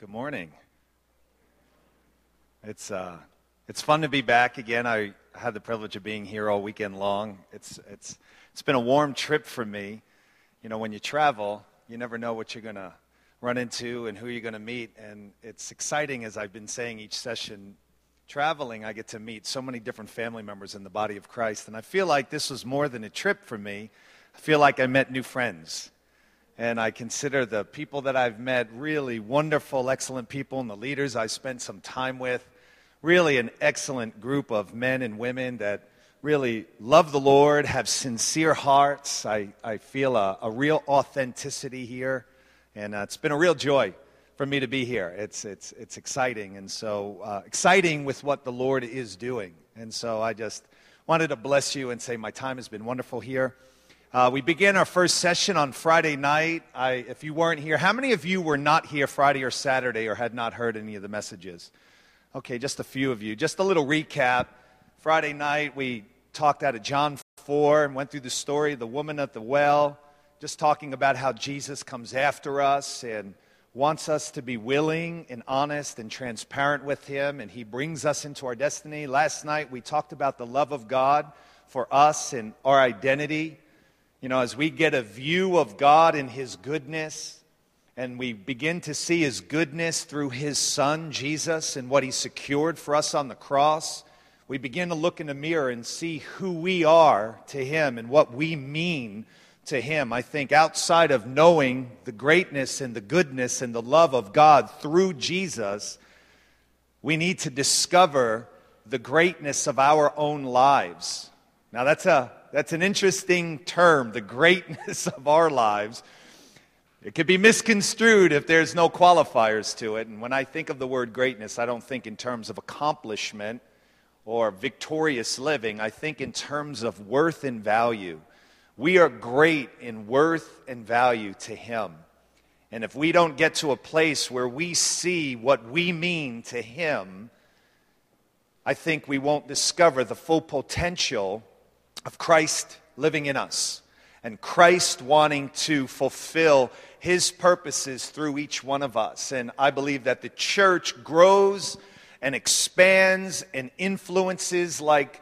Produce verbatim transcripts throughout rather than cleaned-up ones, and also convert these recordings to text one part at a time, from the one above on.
Good morning. It's uh, it's fun to be back again. I had the privilege of being here all weekend long. It's it's it's been a warm trip for me. You know, when you travel, you never know what you're gonna run into and who you're gonna meet, and it's exciting. As I've been saying each session, traveling, I get to meet so many different family members in the body of Christ, and I feel like this was more than a trip for me. I feel like I met new friends. And I consider the people that I've met really wonderful, excellent people, and the leaders I spent some time with, really an excellent group of men and women that really love the Lord, have sincere hearts. I, I feel a, a real authenticity here, and uh, it's been a real joy for me to be here. It's it's it's exciting, and so uh, exciting with what the Lord is doing. And so I just wanted to bless you and say my time has been wonderful here. Uh, we began our first session on Friday night. I, if you weren't here, how many of you were not here Friday or Saturday or had not heard any of the messages? Okay, just a few of you. Just a little recap. Friday night, we talked out of John four and went through the story of the woman at the well, just talking about how Jesus comes after us and wants us to be willing and honest and transparent with him, and he brings us into our destiny. Last night, we talked about the love of God for us and our identity. You know, as we get a view of God and his goodness, and we begin to see his goodness through his son, Jesus, and what he secured for us on the cross, we begin to look in the mirror and see who we are to him and what we mean to him. I think outside of knowing the greatness and the goodness and the love of God through Jesus, we need to discover the greatness of our own lives. Now, that's a That's an interesting term, the greatness of our lives. It could be misconstrued if there's no qualifiers to it. And when I think of the word greatness, I don't think in terms of accomplishment or victorious living. I think in terms of worth and value. We are great in worth and value to him. And if we don't get to a place where we see what we mean to him, I think we won't discover the full potential of Christ living in us and Christ wanting to fulfill his purposes through each one of us. And I believe that the church grows and expands and influences like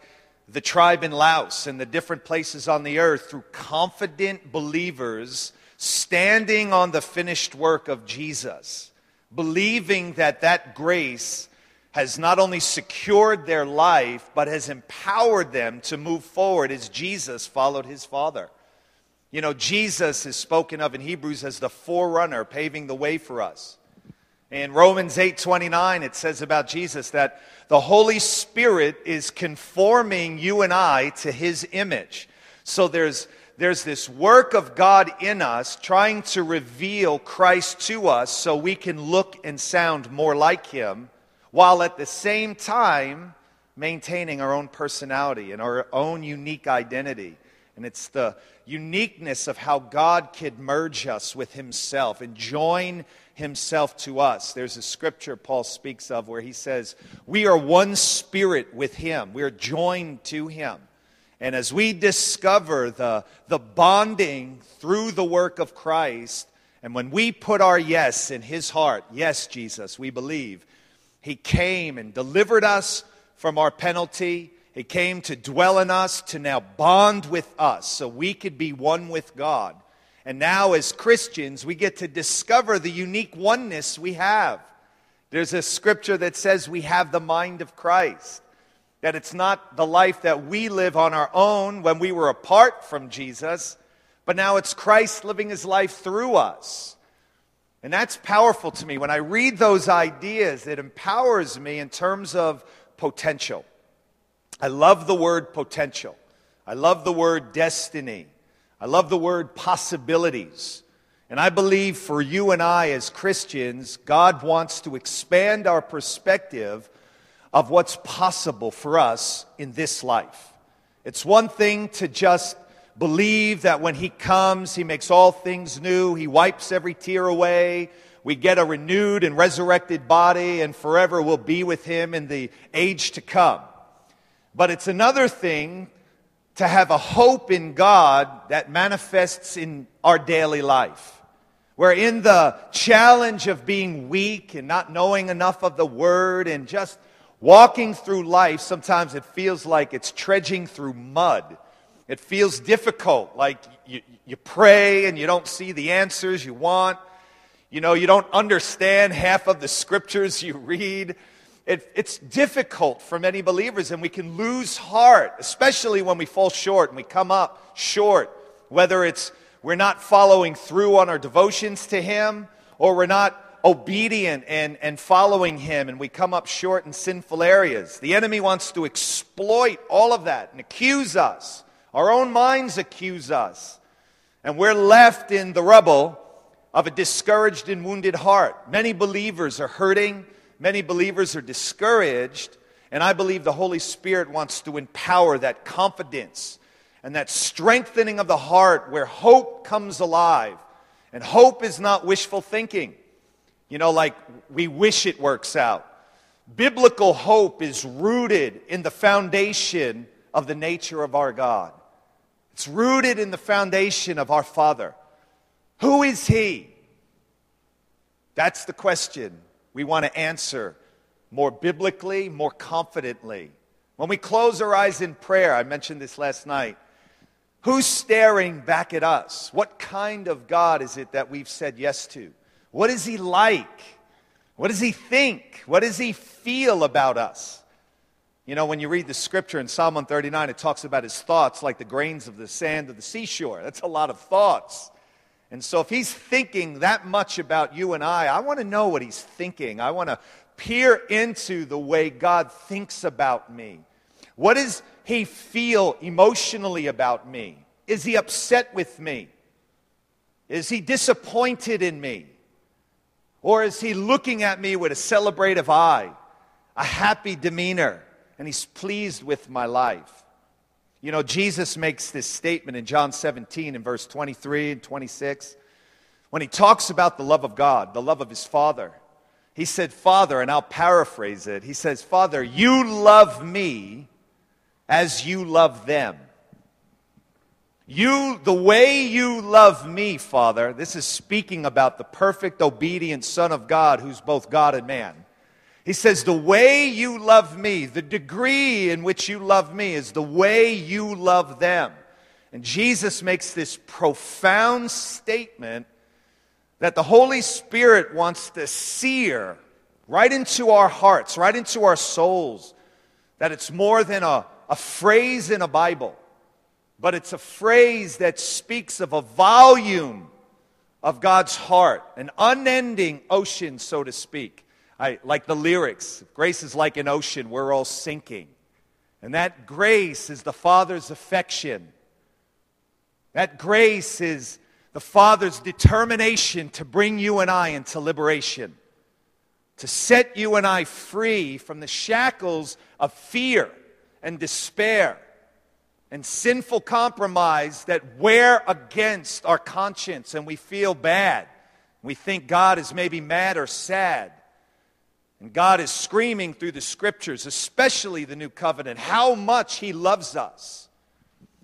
the tribe in Laos and the different places on the earth through confident believers standing on the finished work of Jesus, believing that that grace has not only secured their life, but has empowered them to move forward as Jesus followed his Father. You know, Jesus is spoken of in Hebrews as the forerunner, paving the way for us. In Romans eight twenty-nine, it says about Jesus that the Holy Spirit is conforming you and I to his image. So there's There's this work of God in us trying to reveal Christ to us so we can look and sound more like him, while at the same time maintaining our own personality and our own unique identity. And it's the uniqueness of how God could merge us with himself and join himself to us. There's a scripture Paul speaks of where he says, we are one spirit with him. We are joined to him. And as we discover the, the bonding through the work of Christ, and when we put our yes in his heart, yes, Jesus, we believe, he came and delivered us from our penalty. He came to dwell in us, to now bond with us, so we could be one with God. And now as Christians, we get to discover the unique oneness we have. There's a scripture that says we have the mind of Christ. That it's not the life that we live on our own when we were apart from Jesus, but now it's Christ living his life through us. And that's powerful to me. When I read those ideas, it empowers me in terms of potential. I love the word potential. I love the word destiny. I love the word possibilities. And I believe for you and I as Christians, God wants to expand our perspective of what's possible for us in this life. It's one thing to just believe that when he comes, he makes all things new. He wipes every tear away. We get a renewed and resurrected body, and forever we'll be with him in the age to come. But it's another thing to have a hope in God that manifests in our daily life. We're in the challenge of being weak and not knowing enough of the Word and just walking through life. Sometimes it feels like it's trudging through mud. It feels difficult, like you, you pray and you don't see the answers you want. You know, you don't understand half of the scriptures you read. It, it's difficult for many believers, and we can lose heart, especially when we fall short and we come up short, whether it's we're not following through on our devotions to Him or we're not obedient and, and following Him, and we come up short in sinful areas. The enemy wants to exploit all of that and accuse us. Our own minds accuse us. And we're left in the rubble of a discouraged and wounded heart. Many believers are hurting. Many believers are discouraged. And I believe the Holy Spirit wants to empower that confidence and that strengthening of the heart where hope comes alive. And hope is not wishful thinking. You know, like we wish it works out. Biblical hope is rooted in the foundation of the nature of our God. It's rooted in the foundation of our Father. Who is He? That's the question we want to answer more biblically, more confidently. When we close our eyes in prayer, I mentioned this last night, who's staring back at us? What kind of God is it that we've said yes to? What is He like? What does He think? What does He feel about us? You know, when you read the scripture in Psalm one thirty-nine, it talks about His thoughts like the grains of the sand of the seashore. That's a lot of thoughts. And so if He's thinking that much about you and I, I want to know what He's thinking. I want to peer into the way God thinks about me. What does He feel emotionally about me? Is He upset with me? Is He disappointed in me? Or is He looking at me with a celebrative eye, a happy demeanor? And He's pleased with my life. You know, Jesus makes this statement in John seventeen in verse twenty-three and twenty-six. When He talks about the love of God, the love of His Father, He said, Father, and I'll paraphrase it. He says, Father, you love me as you love them. You, the way you love me, Father, this is speaking about the perfect, obedient Son of God who's both God and man. He says, the way you love me, the degree in which you love me is the way you love them. And Jesus makes this profound statement that the Holy Spirit wants to sear right into our hearts, right into our souls, that it's more than a, a phrase in a Bible, but it's a phrase that speaks of a volume of God's heart, an unending ocean, so to speak. I like the lyrics, grace is like an ocean, we're all sinking. And that grace is the Father's affection. That grace is the Father's determination to bring you and I into liberation, to set you and I free from the shackles of fear and despair and sinful compromise that wear against our conscience and we feel bad. We think God is maybe mad or sad. And God is screaming through the scriptures, especially the New Covenant, how much He loves us.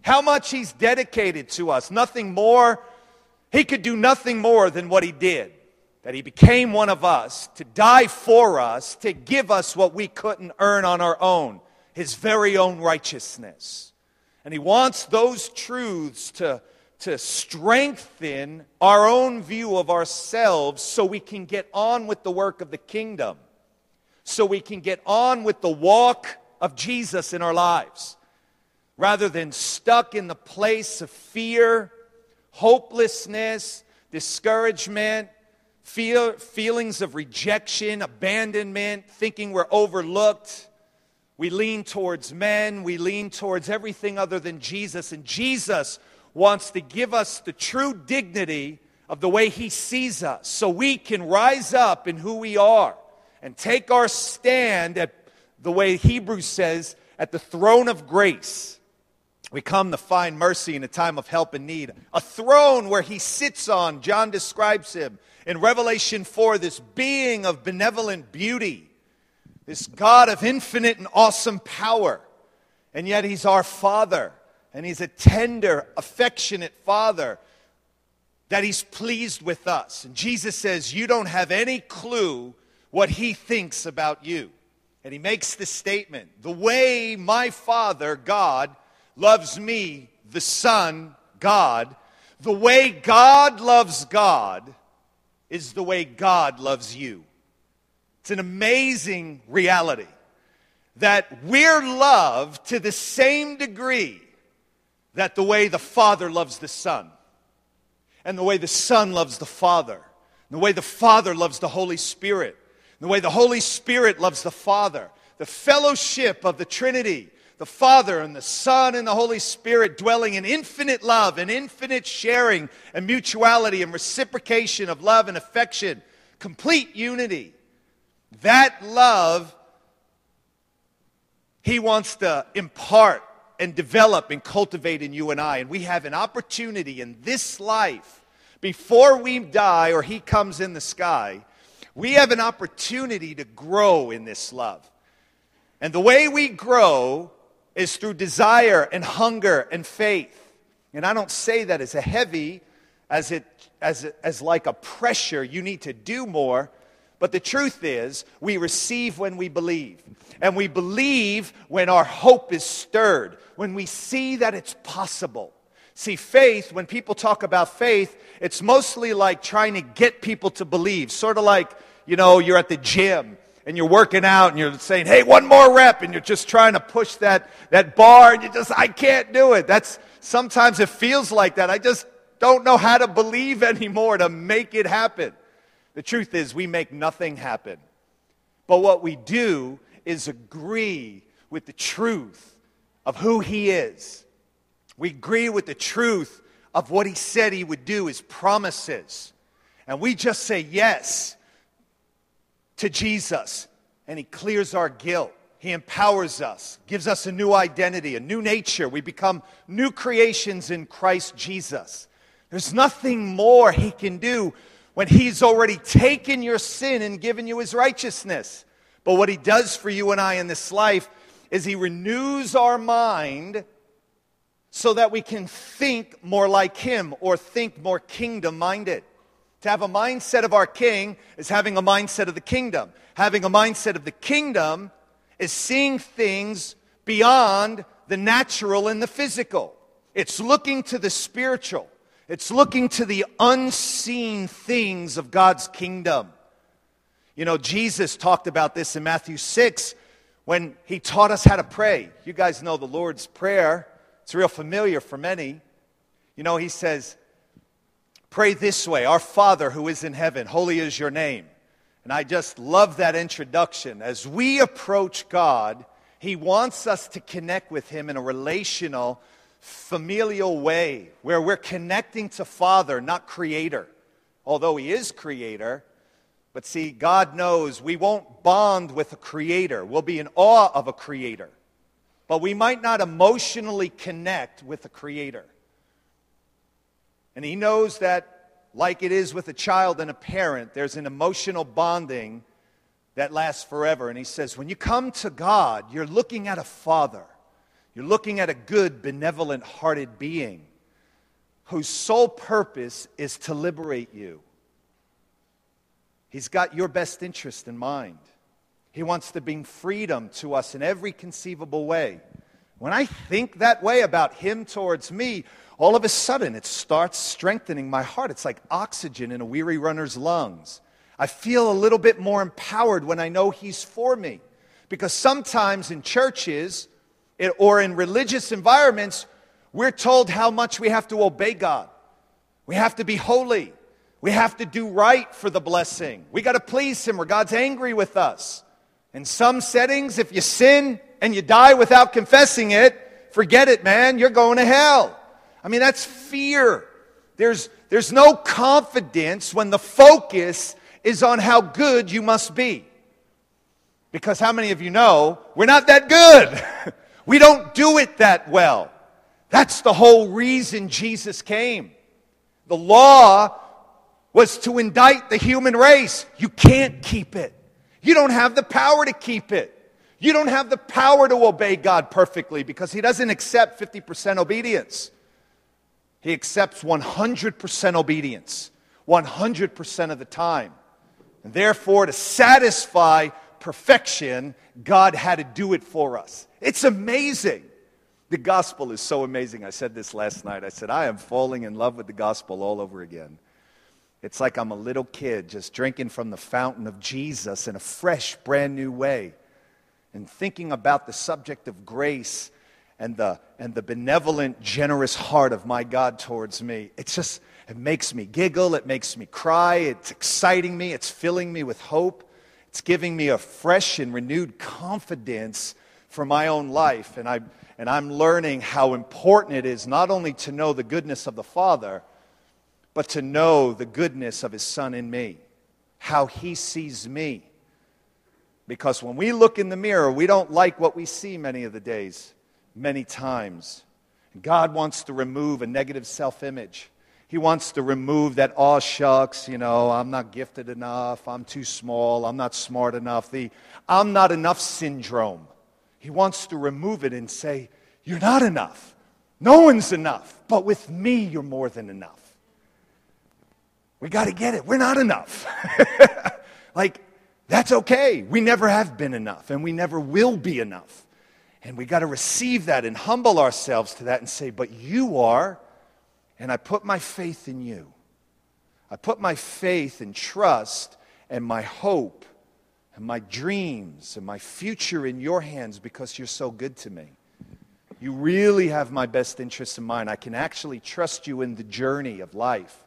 How much He's dedicated to us. Nothing more. He could do nothing more than what He did. That He became one of us to die for us, to give us what we couldn't earn on our own. His very own righteousness. And He wants those truths to, to strengthen our own view of ourselves so we can get on with the work of the kingdom. So we can get on with the walk of Jesus in our lives. Rather than stuck in the place of fear, hopelessness, discouragement, fear, feelings of rejection, abandonment, thinking we're overlooked. We lean towards men, we lean towards everything other than Jesus. And Jesus wants to give us the true dignity of the way He sees us so we can rise up in who we are. And take our stand at, the way Hebrews says, at the throne of grace. We come to find mercy in a time of help and need. A throne where He sits on, John describes Him. In Revelation four, this being of benevolent beauty. This God of infinite and awesome power. And yet He's our Father. And He's a tender, affectionate Father. that he's pleased with us. And Jesus says, you don't have any clue what he thinks about you. And he makes this statement, the way my Father, God, loves me, the Son, God, the way God loves God is the way God loves you. It's an amazing reality that we're loved to the same degree that the way the Father loves the Son, and the way the Son loves the Father, and the way the Father loves the Holy Spirit, and the way the Holy Spirit loves the Father. The fellowship of the Trinity, the Father and the Son and the Holy Spirit dwelling in infinite love and infinite sharing and mutuality and reciprocation of love and affection, complete unity. That love he wants to impart and develop and cultivate in you and I. And we have an opportunity in this life, before we die or he comes in the sky, we have an opportunity to grow in this love. And the way we grow is through desire and hunger and faith. And I don't say that as a heavy, as it as as like a pressure, you need to do more. But the truth is, we receive when we believe. And we believe when our hope is stirred, when we see that it's possible. See, faith, when people talk about faith, it's mostly like trying to get people to believe. Sort of like, you know, you're at the gym and you're working out and you're saying, hey, one more rep, and you're just trying to push that, that bar, and you just, I can't do it. That's, sometimes it feels like that. I just don't know how to believe anymore to make it happen. The truth is, we make nothing happen. But what we do is agree with the truth of who he is. We agree with the truth of what he said he would do, his promises. And we just say yes to Jesus. And he clears our guilt. He empowers us, gives us a new identity, a new nature. We become new creations in Christ Jesus. There's nothing more he can do when he's already taken your sin and given you his righteousness. But what he does for you and I in this life is he renews our mind so that we can think more like him, or think more kingdom-minded. To have a mindset of our king is having a mindset of the kingdom. Having a mindset of the kingdom is seeing things beyond the natural and the physical. It's looking to the spiritual. It's looking to the unseen things of God's kingdom. You know, Jesus talked about this in Matthew six when he taught us how to pray. You guys know the Lord's Prayer. It's real familiar for many. You know, he says, pray this way, our Father who is in heaven, holy is your name. And I just love that introduction. As we approach God, he wants us to connect with him in a relational familial way where we're connecting to Father, not Creator. Although he is Creator, but see, God knows we won't bond with a Creator. We'll be in awe of a Creator, but we might not emotionally connect with a Creator. And he knows that, like it is with a child and a parent, there's an emotional bonding that lasts forever. And he says, when you come to God, you're looking at a Father. You're looking at a good, benevolent-hearted being whose sole purpose is to liberate you. He's got your best interest in mind. He wants to bring freedom to us in every conceivable way. When I think that way about him towards me, all of a sudden it starts strengthening my heart. It's like oxygen in a weary runner's lungs. I feel a little bit more empowered when I know he's for me. Because sometimes in churches, It, or in religious environments, we're told how much we have to obey God. We have to be holy. We have to do right for the blessing. We got to please him or God's angry with us. In some settings, if you sin and you die without confessing it, forget it, man. You're going to hell. I mean, that's fear. There's, there's no confidence when the focus is on how good you must be. Because how many of you know, we're not that good. We don't do it that well. That's the whole reason Jesus came. The law was to indict the human race. You can't keep it. You don't have the power to keep it. You don't have the power to obey God perfectly because he doesn't accept fifty percent obedience. He accepts one hundred percent obedience, one hundred percent of the time. And therefore, to satisfy perfection, God had to do it for us. It's amazing. The gospel is so amazing. I said this last night. I said, I am falling in love with the gospel all over again. It's like I'm a little kid just drinking from the fountain of Jesus in a fresh, brand new way. And thinking about the subject of grace and the and the benevolent, generous heart of my God towards me. It's just, it makes me giggle. It makes me cry. It's exciting me. It's filling me with hope. It's giving me a fresh and renewed confidence for my own life. And I and I'm learning how important it is not only to know the goodness of the Father, but to know the goodness of His Son in me, how He sees me. Because when we look in the mirror, we don't like what we see many of the days, many times. And God wants to remove a negative self-image. He wants to remove that, aw shucks, you know, I'm not gifted enough, I'm too small, I'm not smart enough, the I'm not enough syndrome. He wants to remove it and say, you're not enough. No one's enough. But with me, you're more than enough. We got to get it. We're not enough. Like, that's okay. We never have been enough, and we never will be enough. And we got to receive that and humble ourselves to that and say, but you are, and I put my faith in you. I put my faith and trust and my hope and my dreams and my future in your hands because you're so good to me. You really have my best interests in mind. I can actually trust you in the journey of life.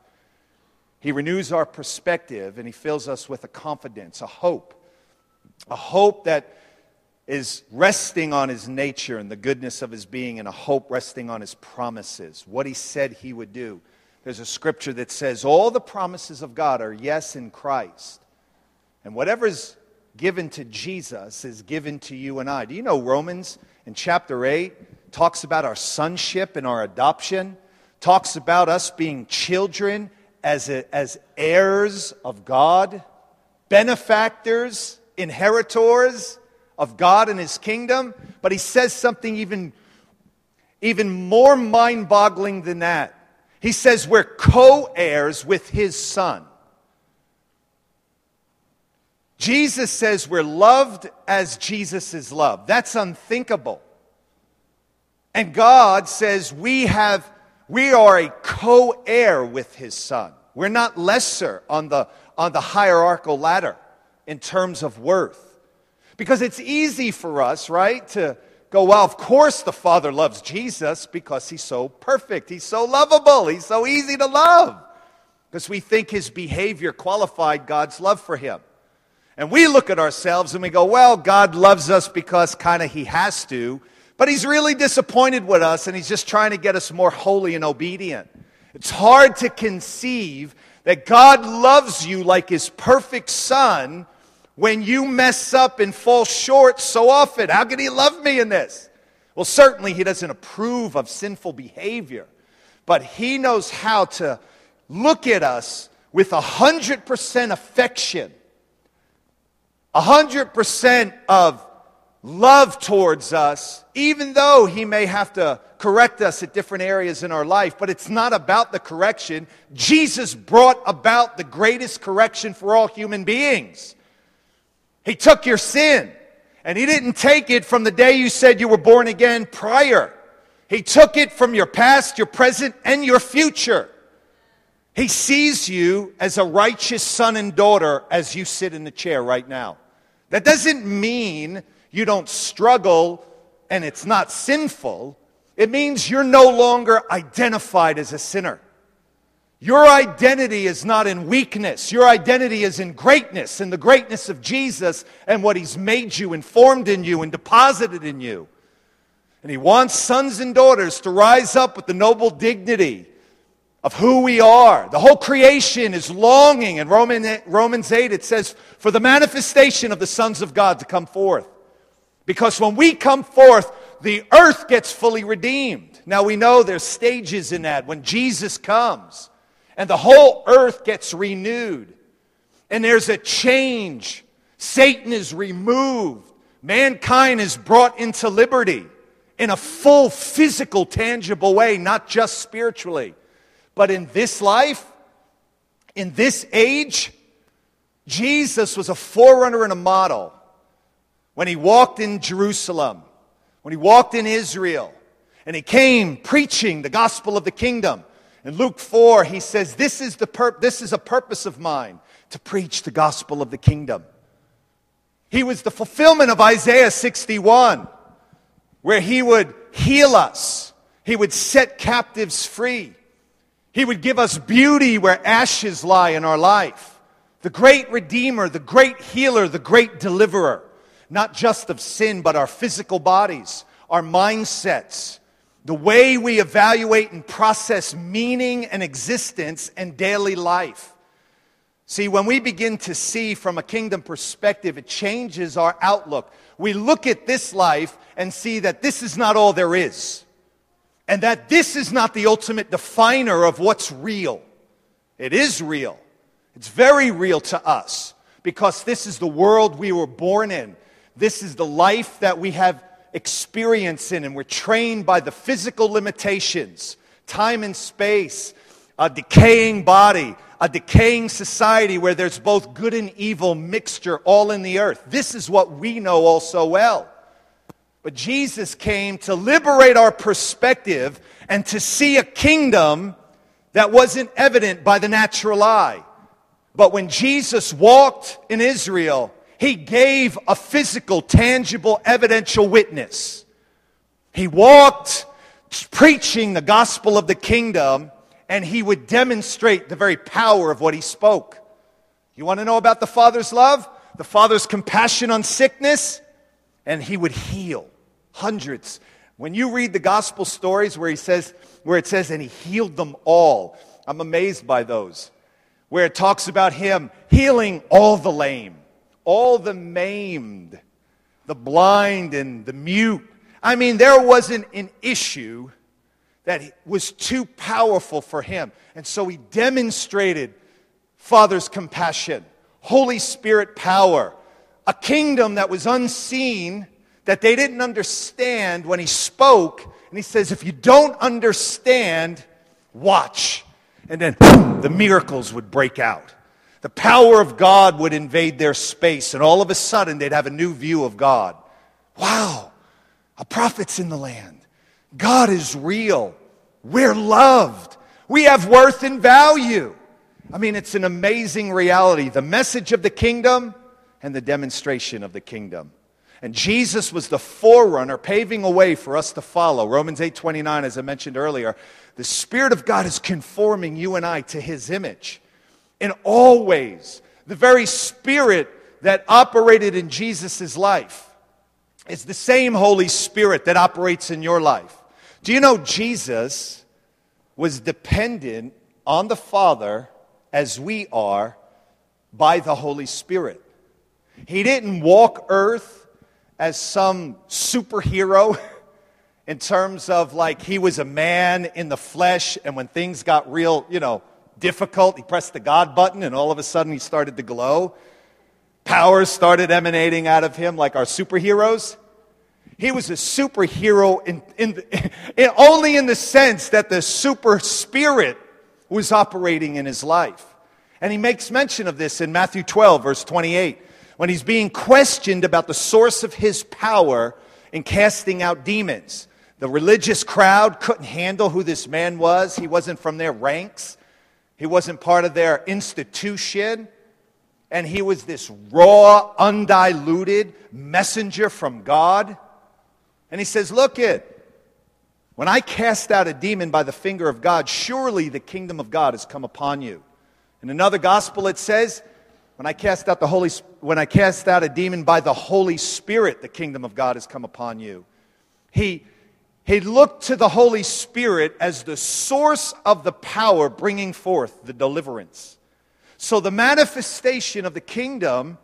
He renews our perspective and He fills us with a confidence, a hope. A hope that is resting on His nature and the goodness of His being, and a hope resting on His promises, what He said He would do. There's a scripture that says all the promises of God are yes in Christ. And whatever's given to Jesus is given to you and I. Do you know Romans in chapter eight talks about our sonship and our adoption? Talks about us being children As, a, as heirs of God, benefactors, inheritors of God and His kingdom. But he says something even, even more mind-boggling than that. He says we're co-heirs with His Son. Jesus says we're loved as Jesus is loved. That's unthinkable. And God says we have We are a co-heir with His Son. We're not lesser on the, on the hierarchical ladder in terms of worth. Because it's easy for us, right, to go, well, of course the Father loves Jesus because He's so perfect. He's so lovable. He's so easy to love. Because we think His behavior qualified God's love for Him. And we look at ourselves and we go, well, God loves us because kind of He has to. But He's really disappointed with us, and He's just trying to get us more holy and obedient. It's hard to conceive that God loves you like His perfect Son when you mess up and fall short so often. How can He love me in this? Well, certainly He doesn't approve of sinful behavior, but He knows how to look at us with one hundred percent affection, one hundred percent of love towards us, even though He may have to correct us at different areas in our life. But it's not about the correction. Jesus brought about the greatest correction for all human beings. He took your sin, and He didn't take it from the day you said you were born again prior. He took it from your past, your present, and your future. He sees you as a righteous son and daughter as you sit in the chair right now. That doesn't mean you don't struggle, and it's not sinful. It means you're no longer identified as a sinner. Your identity is not in weakness. Your identity is in greatness, in the greatness of Jesus and what He's made you and formed in you and deposited in you. And He wants sons and daughters to rise up with the noble dignity of who we are. The whole creation is longing. In Romans eight it says, for the manifestation of the sons of God to come forth. Because when we come forth, the earth gets fully redeemed. Now we know there's stages in that. When Jesus comes, and the whole earth gets renewed, and there's a change. Satan is removed. Mankind is brought into liberty in a full, physical, tangible way, not just spiritually. But in this life, in this age, Jesus was a forerunner and a model. When he walked in Jerusalem, when he walked in Israel, and he came preaching the gospel of the kingdom. In Luke four, he says, this is, the pur- this is a purpose of mine, to preach the gospel of the kingdom. He was the fulfillment of Isaiah sixty-one, where he would heal us. He would set captives free. He would give us beauty where ashes lie in our life. The great Redeemer, the great healer, the great deliverer. Not just of sin, but our physical bodies, our mindsets. The way we evaluate and process meaning and existence and daily life. See, when we begin to see from a kingdom perspective, it changes our outlook. We look at this life and see that this is not all there is. And that this is not the ultimate definer of what's real. It is real. It's very real to us. Because this is the world we were born in. This is the life that we have experience in. And we're trained by the physical limitations. Time and space. A decaying body. A decaying society where there's both good and evil mixture all in the earth. This is what we know all so well. But Jesus came to liberate our perspective and to see a kingdom that wasn't evident by the natural eye. But when Jesus walked in Israel, he gave a physical, tangible, evidential witness. He walked preaching the gospel of the kingdom, and he would demonstrate the very power of what he spoke. You want to know about the Father's love? The Father's compassion on sickness? And he would heal hundreds. When you read the gospel stories where he says, where it says, and he healed them all. I'm amazed by those. Where it talks about him healing all the lame, all the maimed, the blind and the mute. I mean, there wasn't an issue that was too powerful for him. And so he demonstrated Father's compassion, Holy Spirit power, a kingdom that was unseen, that they didn't understand when he spoke. And he says, if you don't understand, watch. And then the miracles would break out. The power of God would invade their space. And all of a sudden, they'd have a new view of God. Wow, a prophet's in the land. God is real. We're loved. We have worth and value. I mean, it's an amazing reality. The message of the kingdom and the demonstration of the kingdom. And Jesus was the forerunner, paving a way for us to follow. Romans eight twenty-nine, as I mentioned earlier, the Spirit of God is conforming you and I to His image. In all ways, the very Spirit that operated in Jesus' life is the same Holy Spirit that operates in your life. Do you know Jesus was dependent on the Father as we are by the Holy Spirit? He didn't walk earth as some superhero in terms of like he was a man in the flesh, and when things got real, you know, difficult, he pressed the God button and all of a sudden he started to glow. Powers started emanating out of him like our superheroes. He was a superhero in, in, in, only in the sense that the super spirit was operating in his life. And he makes mention of this in Matthew twelve, verse twenty-eight, when he's being questioned about the source of his power in casting out demons. The religious crowd couldn't handle who this man was. He wasn't from their ranks. He wasn't part of their institution. And he was this raw, undiluted messenger from God. And he says, look it. When I cast out a demon by the finger of God, surely the kingdom of God has come upon you. In another gospel it says, when I cast out the Holy, when I cast out a demon by the Holy Spirit, the kingdom of God has come upon you. He, he looked to the Holy Spirit as the source of the power bringing forth the deliverance. So the manifestation of the kingdom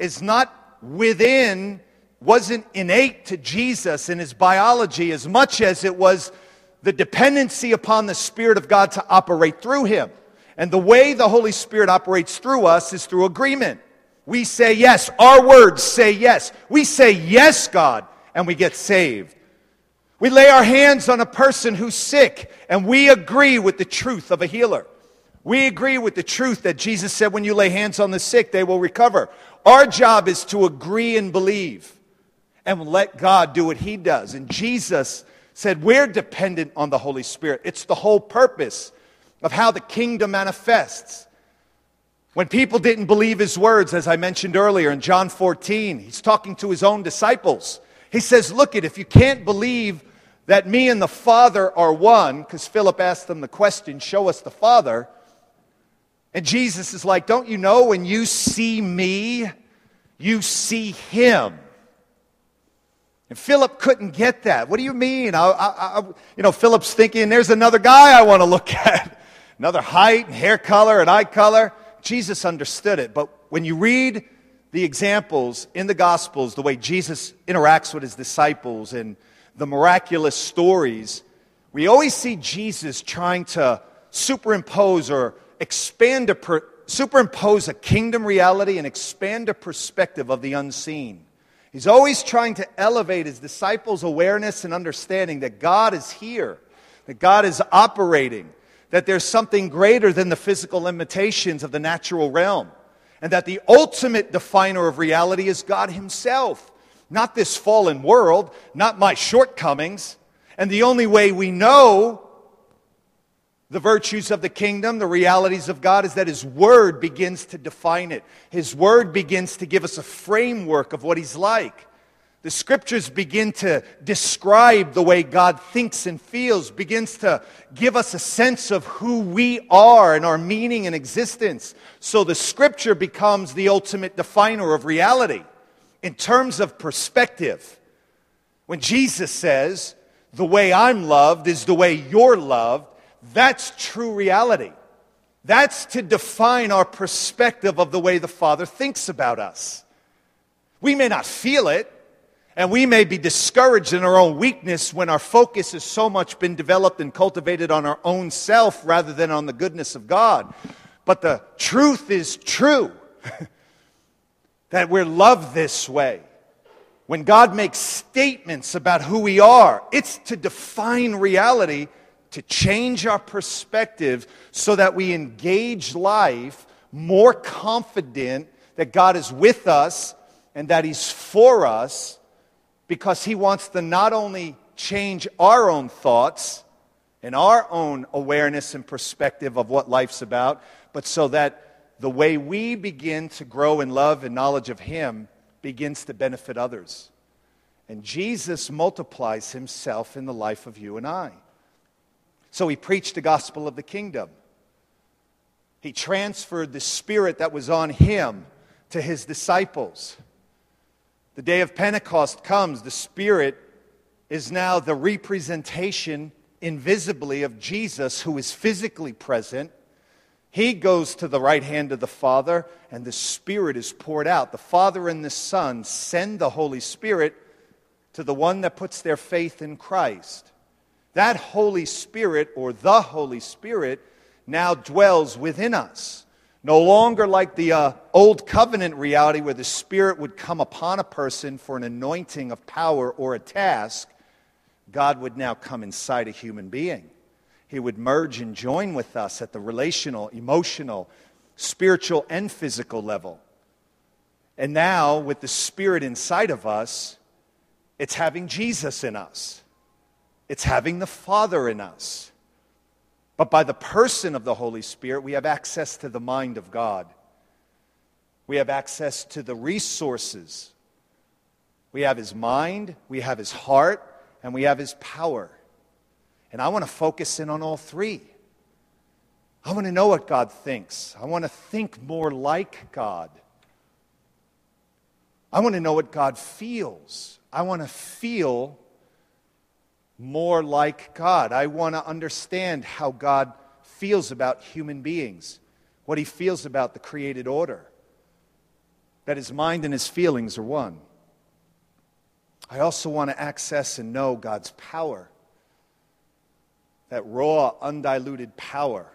is not within, wasn't innate to Jesus in his biology as much as it was the dependency upon the Spirit of God to operate through him. And the way the Holy Spirit operates through us is through agreement. We say yes. Our words say yes. We say yes, God, and we get saved. We lay our hands on a person who's sick, and we agree with the truth of a healer. We agree with the truth that Jesus said, when you lay hands on the sick, they will recover. Our job is to agree and believe and let God do what He does. And Jesus said we're dependent on the Holy Spirit. It's the whole purpose of how the kingdom manifests. When people didn't believe His words, as I mentioned earlier in John fourteen, He's talking to His own disciples. He says, look it, if you can't believe that me and the Father are one, because Philip asked them the question, show us the Father. And Jesus is like, don't you know when you see me, you see Him? And Philip couldn't get that. What do you mean? I, I, I, you know, Philip's thinking, there's another guy I want to look at. Another height and hair color and eye color. Jesus understood it. But when you read the examples in the Gospels, the way Jesus interacts with His disciples and the miraculous stories, we always see Jesus trying to superimpose or expand a per, superimpose a kingdom reality and expand a perspective of the unseen. He's always trying to elevate His disciples' awareness and understanding that God is here, that God is operating, that there's something greater than the physical limitations of the natural realm, and that the ultimate definer of reality is God Himself, not this fallen world, not my shortcomings. And the only way we know the virtues of the kingdom, the realities of God, is that His Word begins to define it. His Word begins to give us a framework of what He's like. The Scriptures begin to describe the way God thinks and feels, begins to give us a sense of who we are and our meaning and existence. So the Scripture becomes the ultimate definer of reality in terms of perspective. When Jesus says, the way I'm loved is the way you're loved, that's true reality. That's to define our perspective of the way the Father thinks about us. We may not feel it, and we may be discouraged in our own weakness when our focus has so much been developed and cultivated on our own self rather than on the goodness of God. But the truth is true, that we're loved this way. When God makes statements about who we are, it's to define reality, to change our perspective so that we engage life more confident that God is with us and that He's for us, because He wants to not only change our own thoughts and our own awareness and perspective of what life's about, but so that the way we begin to grow in love and knowledge of Him begins to benefit others. And Jesus multiplies Himself in the life of you and I. So He preached the gospel of the kingdom. He transferred the Spirit that was on Him to His disciples. The day of Pentecost comes. The Spirit is now the representation invisibly of Jesus, who is physically present. He goes to the right hand of the Father, and the Spirit is poured out. The Father and the Son send the Holy Spirit to the one that puts their faith in Christ. That Holy Spirit, or the Holy Spirit, now dwells within us. No longer like the uh, old covenant reality where the Spirit would come upon a person for an anointing of power or a task. God would now come inside a human being. He would merge and join with us at the relational, emotional, spiritual, and physical level. And now, with the Spirit inside of us, it's having Jesus in us. It's having the Father in us. But by the person of the Holy Spirit, we have access to the mind of God. We have access to the resources. We have His mind, we have His heart, and we have His power. And I want to focus in on all three. I want to know what God thinks. I want to think more like God. I want to know what God feels. I want to feel more like God. I want to understand how God feels about human beings, what He feels about the created order, that His mind and His feelings are one. I also want to access and know God's power, that raw, undiluted power,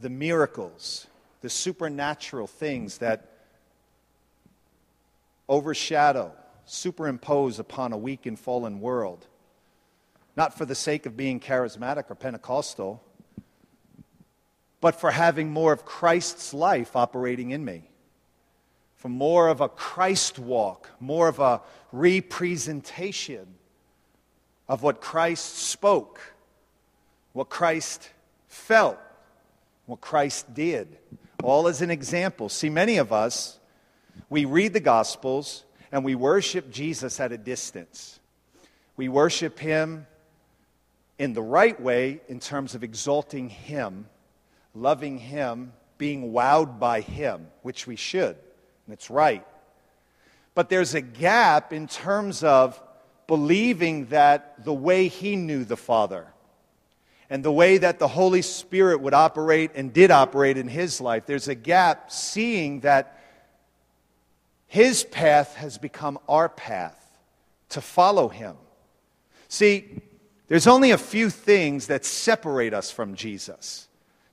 the miracles, the supernatural things that overshadow, superimpose upon a weak and fallen world. not for the sake of being charismatic or Pentecostal, but for having more of Christ's life operating in me, for more of a Christ walk, more of a representation of what Christ spoke, what Christ felt, what Christ did, all as an example. See, many of us, we read the Gospels and we worship Jesus at a distance. We worship Him in the right way in terms of exalting Him, loving Him, being wowed by Him, which we should, and it's right. But there's a gap in terms of believing that the way He knew the Father and the way that the Holy Spirit would operate and did operate in His life, there's a gap seeing that His path has become our path to follow Him. See, there's only a few things that separate us from Jesus.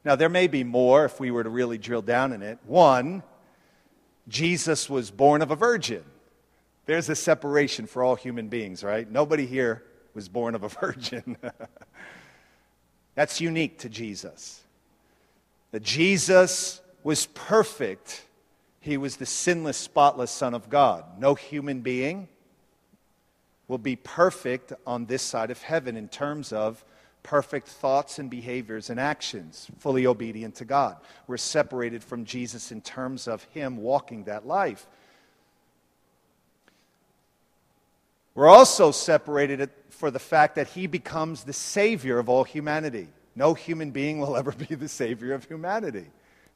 Now, there may be more if we were to really drill down in it. One, Jesus was born of a virgin. There's a separation for all human beings, right? Nobody here was born of a virgin. That's unique to Jesus. That Jesus was perfect. He was the sinless, spotless Son of God. No human being will be perfect on this side of heaven in terms of perfect thoughts and behaviors and actions, fully obedient to God. We're separated from Jesus in terms of Him walking that life. We're also separated for the fact that He becomes the Savior of all humanity. No human being will ever be the Savior of humanity.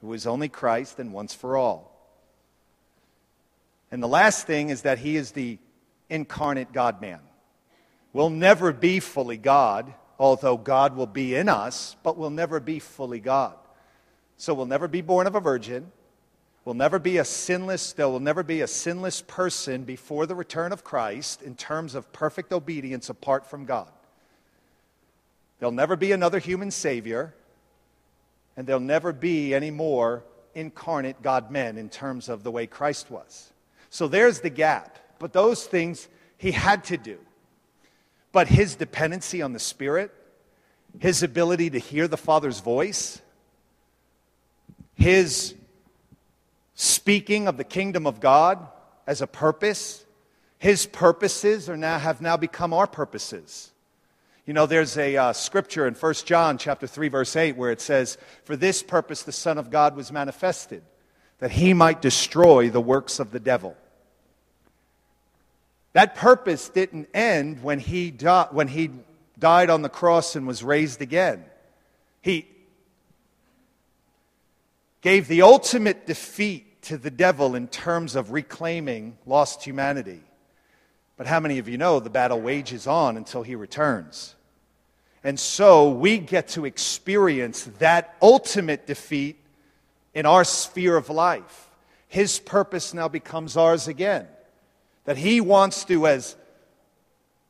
It was only Christ and once for all. And the last thing is that He is the incarnate God-man. We'll never be fully God, although God will be in us, but we'll never be fully God. So we'll never be born of a virgin. We'll never be a sinless, there will never be a sinless person before the return of Christ in terms of perfect obedience apart from God. There'll never be another human Savior, and there'll never be any more incarnate God-men in terms of the way Christ was. So there's the gap. But those things He had to do. But His dependency on the Spirit, His ability to hear the Father's voice, His speaking of the kingdom of God as a purpose, His purposes are now have now become our purposes. You know, there's a uh, scripture in First John chapter three, verse eight, where it says, "For this purpose the Son of God was manifested, that He might destroy the works of the devil." That purpose didn't end when he, di- when he died on the cross and was raised again. He gave the ultimate defeat to the devil in terms of reclaiming lost humanity. But how many of you know the battle wages on until He returns? And so we get to experience that ultimate defeat in our sphere of life. His purpose now becomes ours again. That He wants to, as,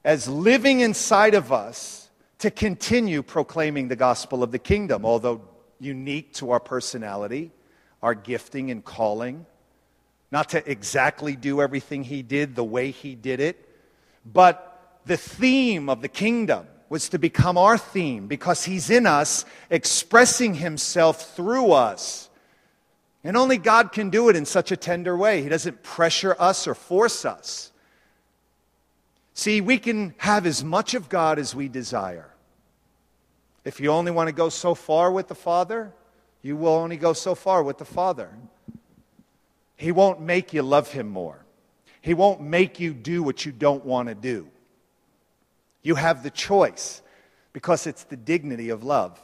as living inside of us, to continue proclaiming the gospel of the kingdom, although unique to our personality, our gifting and calling. Not to exactly do everything He did the way He did it, but the theme of the kingdom was to become our theme because He's in us, expressing Himself through us. And only God can do it in such a tender way. He doesn't pressure us or force us. See, we can have as much of God as we desire. If you only want to go so far with the Father, you will only go so far with the Father. He won't make you love Him more. He won't make you do what you don't want to do. You have the choice because it's the dignity of love.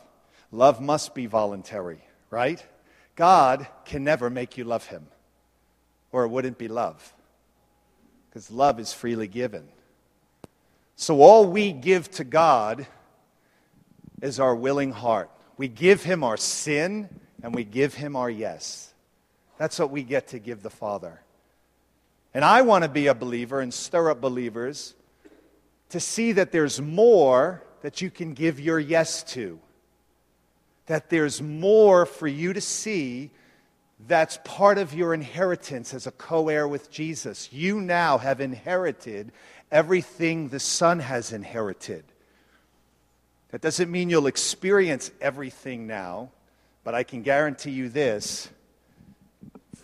Love must be voluntary, right? God can never make you love Him, or it wouldn't be love, because love is freely given. So all we give to God is our willing heart. We give Him our sin, and we give Him our yes. That's what we get to give the Father. And I want to be a believer and stir up believers to see that there's more that you can give your yes to. That there's more for you to see that's part of your inheritance as a co-heir with Jesus. You now have inherited everything the Son has inherited. That doesn't mean you'll experience everything now, but I can guarantee you this.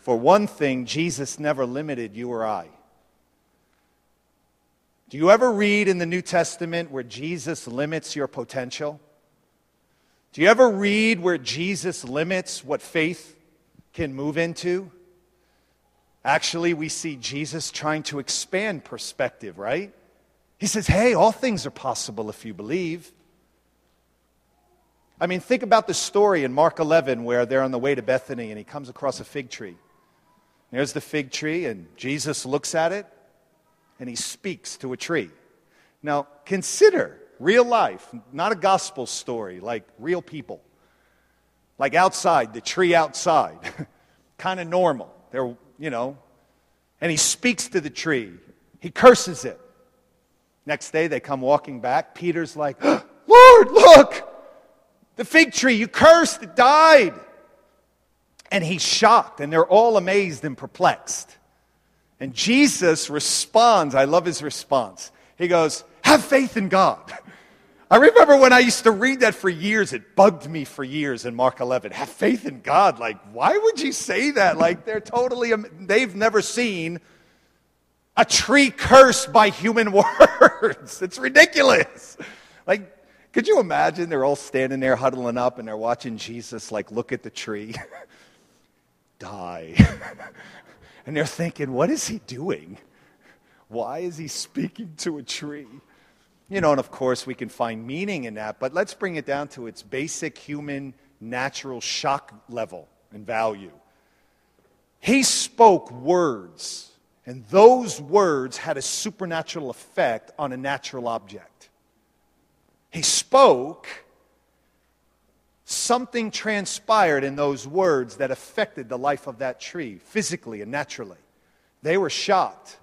For one thing, Jesus never limited you or I. Do you ever read in the New Testament where Jesus limits your potential? Do you ever read where Jesus limits what faith can move into? Actually, we see Jesus trying to expand perspective, right? He says, hey, all things are possible if you believe. I mean, think about the story in Mark eleven where they're on the way to Bethany and he comes across a fig tree. There's the fig tree and Jesus looks at it and he speaks to a tree. Now, consider real life, not a gospel story, like real people. Like outside, the tree outside, kind of normal. They're, you know, and he speaks to the tree. He curses it. Next day, they come walking back. Peter's like, oh, Lord, look, the fig tree, you cursed, it died. And he's shocked, and they're all amazed and perplexed. And Jesus responds, I love his response. He goes, have faith in God. I remember when I used to read that for years, it bugged me for years in Mark eleven. Have faith in God. Like, why would you say that? Like, they're totally, they've never seen a tree cursed by human words. It's ridiculous. Like, could you imagine they're all standing there huddling up and they're watching Jesus, like, look at the tree, die. And they're thinking, what is he doing? Why is he speaking to a tree? You know, and of course we can find meaning in that, but let's bring it down to its basic human natural shock level and value. He spoke words, and those words had a supernatural effect on a natural object. He spoke, something transpired in those words that affected the life of that tree, physically and naturally. They were shocked.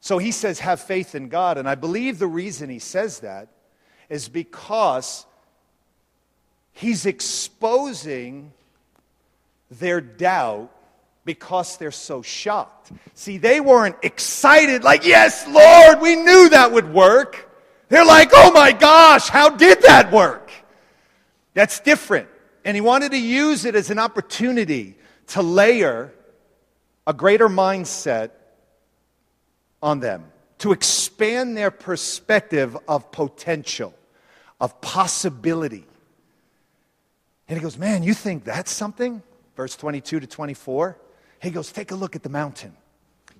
So he says, have faith in God. And I believe the reason he says that is because he's exposing their doubt because they're so shocked. See, they weren't excited like, yes, Lord, we knew that would work. They're like, oh my gosh, how did that work? That's different. And he wanted to use it as an opportunity to layer a greater mindset on them, to expand their perspective of potential, of possibility. And he goes, man, you think that's something? Verse twenty-two to twenty-four. He goes, take a look at the mountain.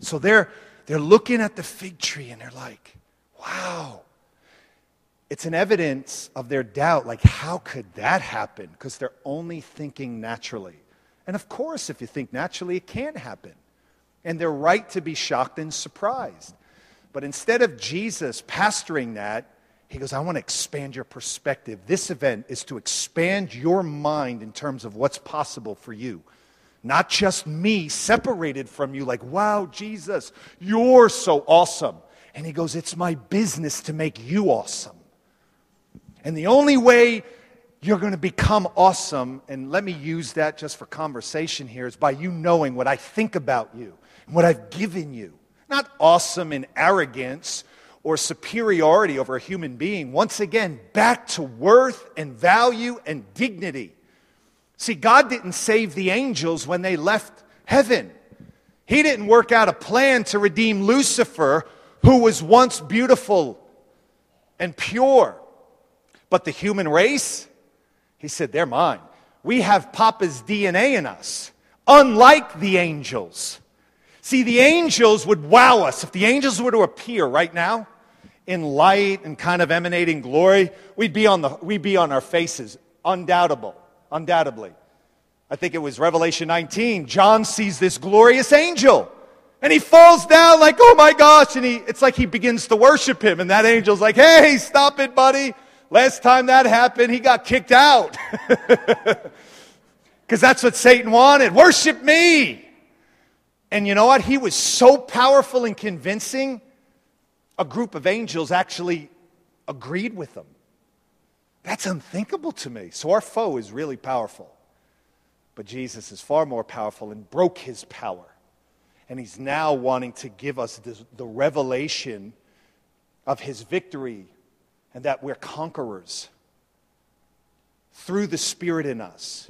So they're, they're looking at the fig tree and they're like, wow. It's an evidence of their doubt. Like, how could that happen? Because they're only thinking naturally. And of course, if you think naturally, it can't happen. And they're right to be shocked and surprised. But instead of Jesus pastoring that, he goes, I want to expand your perspective. This event is to expand your mind in terms of what's possible for you. Not just me separated from you like, wow, Jesus, you're so awesome. And he goes, it's my business to make you awesome. And the only way you're going to become awesome, and let me use that just for conversation here, is by you knowing what I think about you. What I've given you. Not awesome in arrogance or superiority over a human being. Once again, back to worth and value and dignity. See, God didn't save the angels when they left heaven. He didn't work out a plan to redeem Lucifer, who was once beautiful and pure. But the human race, he said, they're mine. We have Papa's D N A in us, unlike the angels. See, the angels would wow us. If the angels were to appear right now in light and kind of emanating glory, we'd be on the we'd be on our faces, undoubtable, undoubtedly. I think it was Revelation nineteen. John sees this glorious angel, and he falls down like, oh my gosh, and he it's like he begins to worship him, and that angel's like, hey, stop it, buddy. Last time that happened, he got kicked out. Because that's what Satan wanted. Worship me. And you know what? He was so powerful and convincing, a group of angels actually agreed with him. That's unthinkable to me. So our foe is really powerful. But Jesus is far more powerful and broke his power. And he's now wanting to give us this, the revelation of his victory and that we're conquerors through the Spirit in us,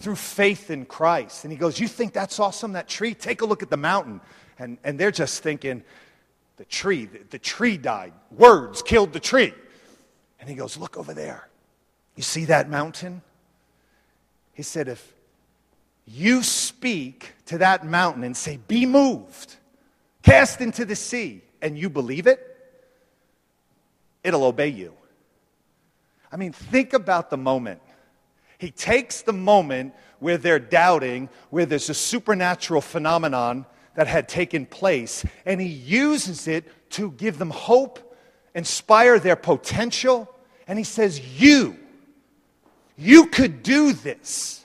through faith in Christ. And he goes, you think that's awesome, that tree? Take a look at the mountain. And, and they're just thinking, the tree, the, the tree died. Words killed the tree. And he goes, look over there. You see that mountain? He said, if you speak to that mountain and say, be moved, cast into the sea, and you believe it, it'll obey you. I mean, think about the moment. He takes the moment where they're doubting, where there's a supernatural phenomenon that had taken place, and he uses it to give them hope, inspire their potential, and he says, you, you could do this.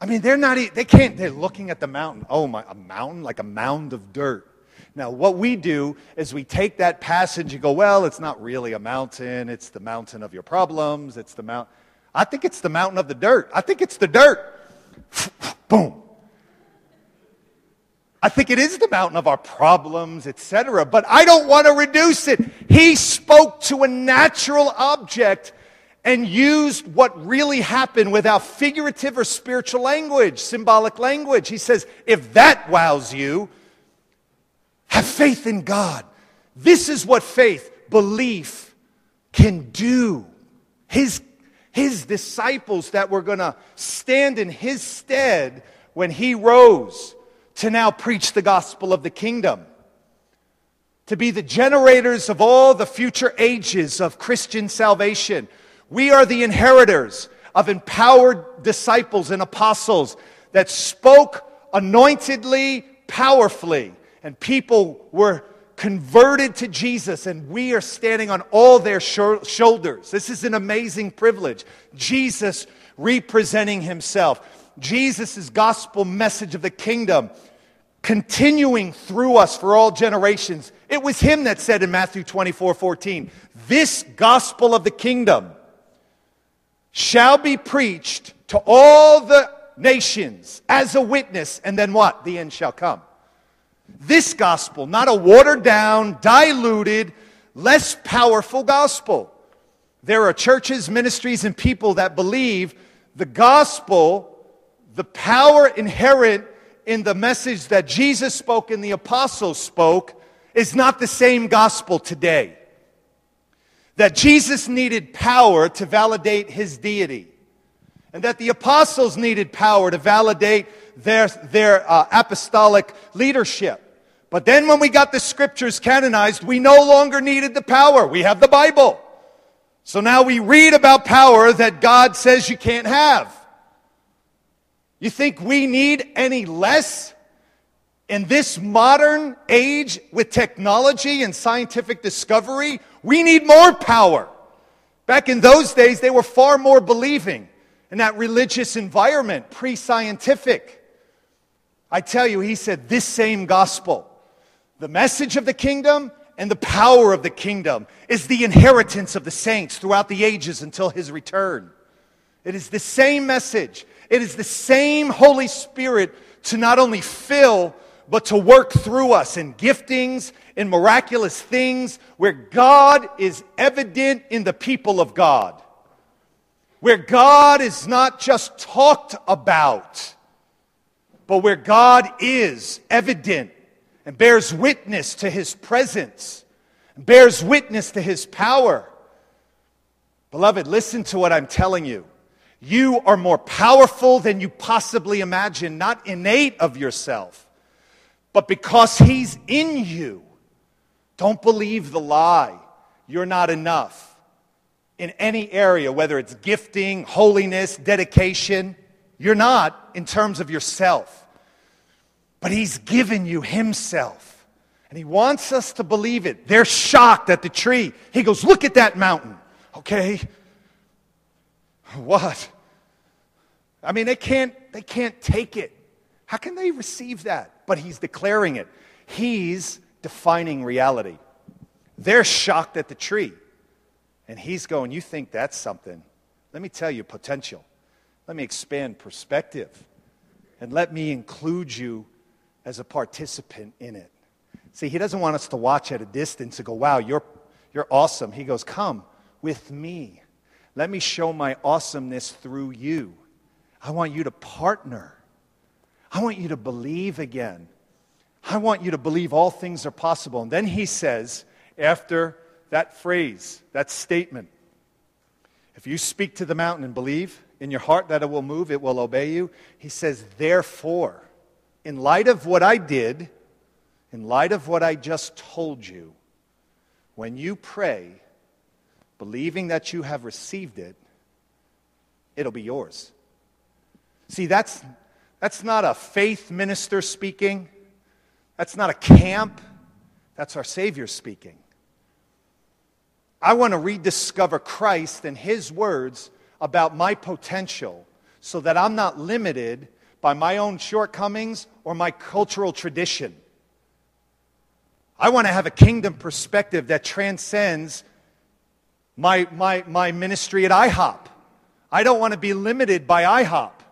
I mean, they're not, they can't, they're looking at the mountain. Oh, my, a mountain? Like a mound of dirt. Now, what we do is we take that passage and go, well, it's not really a mountain. It's the mountain of your problems. It's the mountain. I think it's the mountain of the dirt. I think it's the dirt. Boom. I think it is the mountain of our problems, et cetera. But I don't want to reduce it. He spoke to a natural object and used what really happened without figurative or spiritual language, symbolic language. He says, if that wows you, have faith in God. This is what faith, belief, can do. His His disciples that were going to stand in his stead when he rose to now preach the gospel of the kingdom, to be the generators of all the future ages of Christian salvation. We are the inheritors of empowered disciples and apostles that spoke anointedly, powerfully, and people were converted to Jesus, and we are standing on all their shoulders. This is an amazing privilege. Jesus representing himself. Jesus' gospel message of the kingdom continuing through us for all generations. It was him that said in Matthew twenty-four fourteen, this gospel of the kingdom shall be preached to all the nations as a witness, and then what? The end shall come. This gospel, not a watered down, diluted, less powerful gospel. There are churches, ministries, and people that believe the gospel, the power inherent in the message that Jesus spoke and the apostles spoke, is not the same gospel today. That Jesus needed power to validate his deity. And that the apostles needed power to validate their, their uh, apostolic leadership. But then when we got the scriptures canonized, we no longer needed the power. We have the Bible. So now we read about power that God says you can't have. You think we need any less in this modern age with technology and scientific discovery? We need more power. Back in those days, they were far more believing. In that religious environment, pre-scientific. I tell you, he said, this same gospel, the message of the kingdom and the power of the kingdom, is the inheritance of the saints throughout the ages until his return. It is the same message. It is the same Holy Spirit to not only fill, but to work through us in giftings, in miraculous things, where God is evident in the people of God. Where God is not just talked about, but where God is evident and bears witness to his presence, and bears witness to his power. Beloved, listen to what I'm telling you. You are more powerful than you possibly imagine, not innate of yourself, but because he's in you. Don't believe the lie. You're not enough. In any area, whether it's gifting, holiness, dedication, you're not in terms of yourself. But he's given you himself. And he wants us to believe it. They're shocked at the tree. He goes, look at that mountain. Okay. What? I mean, they can't, they can't take it. How can they receive that? But he's declaring it. He's defining reality. They're shocked at the tree. And he's going, you think that's something? Let me tell you, potential. Let me expand perspective. And let me include you as a participant in it. See, he doesn't want us to watch at a distance and go, wow, you're, You're awesome. He goes, come with me. Let me show my awesomeness through you. I want you to partner. I want you to believe again. I want you to believe all things are possible. And then he says, after that phrase, that statement, if you speak to the mountain and believe in your heart that it will move, it will obey you. He says, therefore, in light of what I did, in light of what I just told you, when you pray, believing that you have received it, it'll be yours. See, that's, that's not a faith minister speaking. That's not a camp. That's our Savior speaking. I want to rediscover Christ and His words about my potential so that I'm not limited by my own shortcomings or my cultural tradition. I want to have a kingdom perspective that transcends my, my, my ministry at I hop. I don't want to be limited by I hop.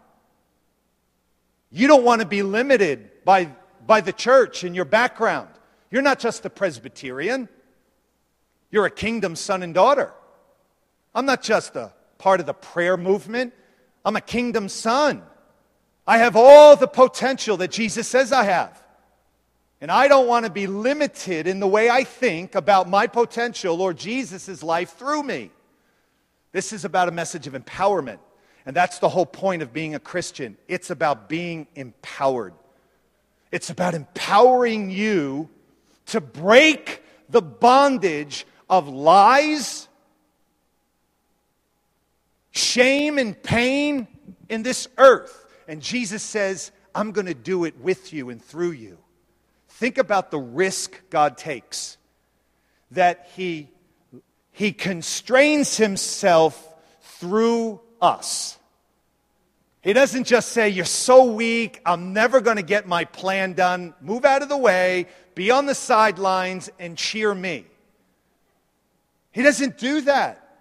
You don't want to be limited by, by the church and your background. You're not just a Presbyterian. You're a kingdom son and daughter. I'm not just a part of the prayer movement. I'm a kingdom son. I have all the potential that Jesus says I have. And I don't want to be limited in the way I think about my potential or Jesus' life through me. This is about a message of empowerment. And that's the whole point of being a Christian. It's about being empowered. It's about empowering you to break the bondage of lies, shame, and pain in this earth. And Jesus says, I'm going to do it with you and through you. Think about the risk God takes, that He, he constrains Himself through us. He doesn't just say, you're so weak, I'm never going to get my plan done. Move out of the way, be on the sidelines, and cheer me. He doesn't do that.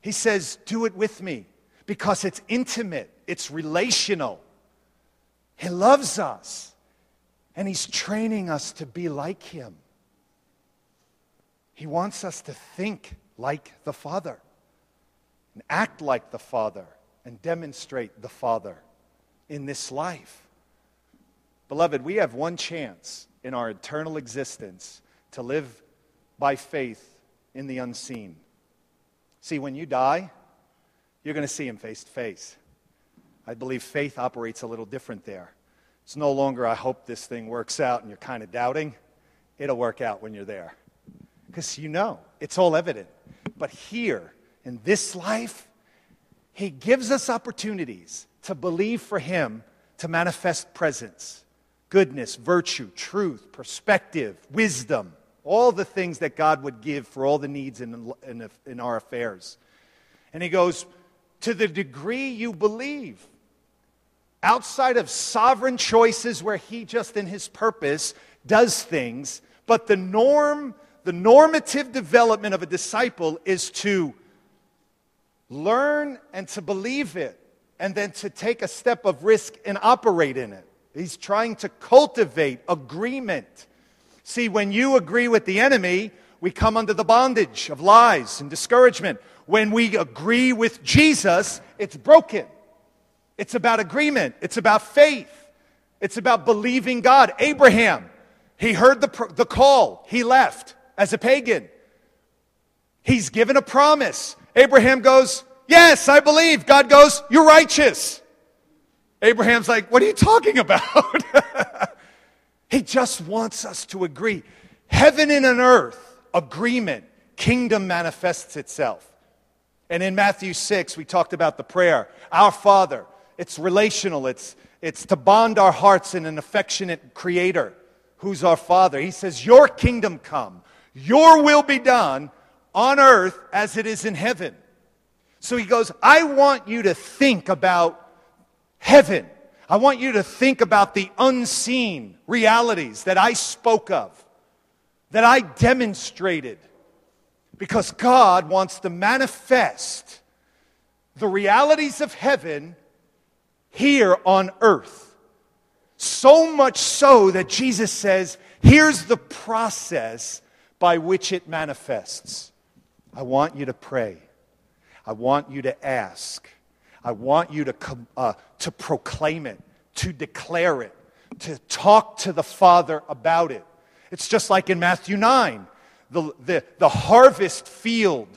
He says, do it with me, because it's intimate, it's relational. He loves us, and He's training us to be like Him. He wants us to think like the Father, and act like the Father, and demonstrate the Father in this life. Beloved, we have one chance in our eternal existence to live by faith in the unseen. See, when you die, you're going to see Him face to face. I believe faith operates a little different there. It's no longer, I hope this thing works out, and you're kind of doubting. It'll work out when you're there. Because you know, it's all evident. But here, in this life, He gives us opportunities to believe for Him to manifest presence, goodness, virtue, truth, perspective, wisdom, all the things that God would give for all the needs in, in, in our affairs. And He goes, to the degree you believe, outside of sovereign choices where He just in His purpose does things, but the norm, the normative development of a disciple is to learn and to believe it, and then to take a step of risk and operate in it. He's trying to cultivate agreement. See, when you agree with the enemy, we come under the bondage of lies and discouragement. When we agree with Jesus, it's broken. It's about agreement. It's about faith. It's about believing God. Abraham, he heard the, the call. He left as a pagan. He's given a promise. Abraham goes, yes, I believe. God goes, you're righteous. Abraham's like, what are you talking about? He just wants us to agree. Heaven and on earth, agreement, kingdom manifests itself. And in Matthew six, we talked about the prayer, our Father. It's relational. It's, it's to bond our hearts in an affectionate Creator who's our Father. He says, your kingdom come, your will be done on earth as it is in heaven. So He goes, I want you to think about heaven. I want you to think about the unseen realities that I spoke of, that I demonstrated. Because God wants to manifest the realities of heaven here on earth. So much so that Jesus says, here's the process by which it manifests. I want you to pray. I want you to ask. I want you to uh, to proclaim it, to declare it, to talk to the Father about it. It's just like in Matthew nine. The, the, the harvest field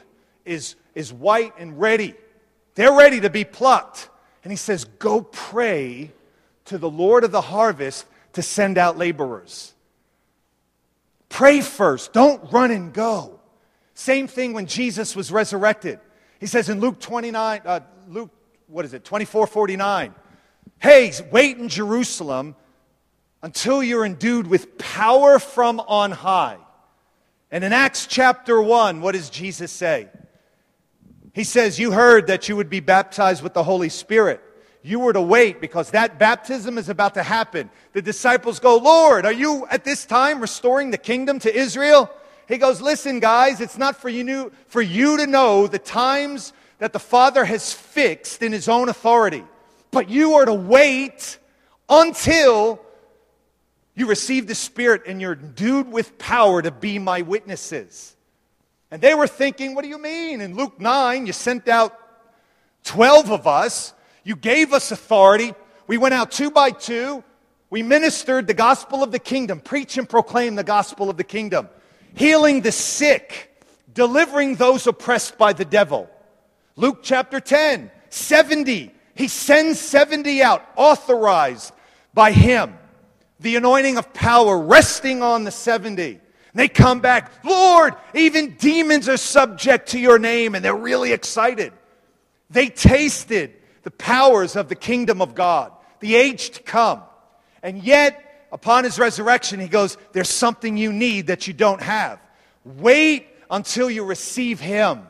is, is white and ready. They're ready to be plucked. And he says, go pray to the Lord of the harvest to send out laborers. Pray first. Don't run and go. Same thing when Jesus was resurrected. He says in Luke twenty-nine, uh, Luke, what is it, twenty-four forty-nine, hey, wait in Jerusalem until you're endued with power from on high. And in Acts chapter one, what does Jesus say? He says, you heard that you would be baptized with the Holy Spirit. You were to wait because that baptism is about to happen. The disciples go, Lord, are you at this time restoring the kingdom to Israel? He goes, listen, guys, it's not for you, for you to know the times that the Father has fixed in His own authority. But you are to wait until you receive the Spirit and you're endued with power to be my witnesses. And they were thinking, what do you mean? In Luke nine, you sent out twelve of us. You gave us authority. We went out two by two. We ministered the gospel of the kingdom. Preach and proclaim the gospel of the kingdom. Healing the sick. Delivering those oppressed by the devil. Luke chapter ten, seventy. He sends seventy out, authorized by Him. The anointing of power resting on the seventy. They come back, Lord, even demons are subject to your name. And they're really excited. They tasted the powers of the kingdom of God, the age to come. And yet, upon His resurrection, He goes, there's something you need that you don't have. Wait until you receive Him.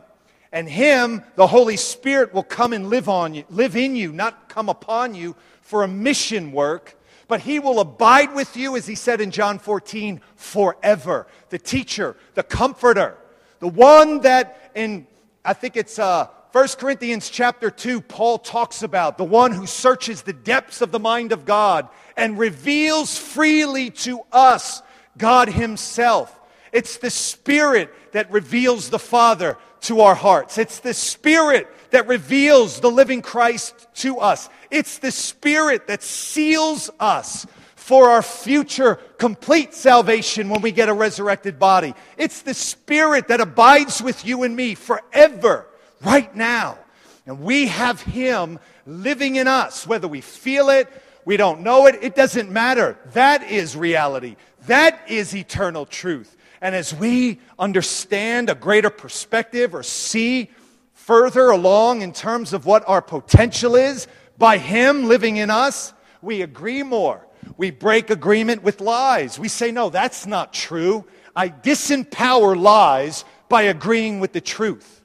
And Him, the Holy Spirit, will come and live on you, live in you, not come upon you for a mission work. But He will abide with you, as He said in John fourteen, forever. The teacher, the comforter, the one that in, I think it's uh, First Corinthians chapter two, Paul talks about, the one who searches the depths of the mind of God and reveals freely to us God Himself. It's the Spirit that reveals the Father to our hearts. It's the Spirit that reveals the living Christ to us. It's the Spirit that seals us for our future complete salvation when we get a resurrected body. It's the Spirit that abides with you and me forever, right now. And we have Him living in us, whether we feel it, we don't know it, it doesn't matter. That is reality. That is eternal truth. And as we understand a greater perspective or see further along in terms of what our potential is, by Him living in us, we agree more. We break agreement with lies. We say, no, that's not true. I disempower lies by agreeing with the truth.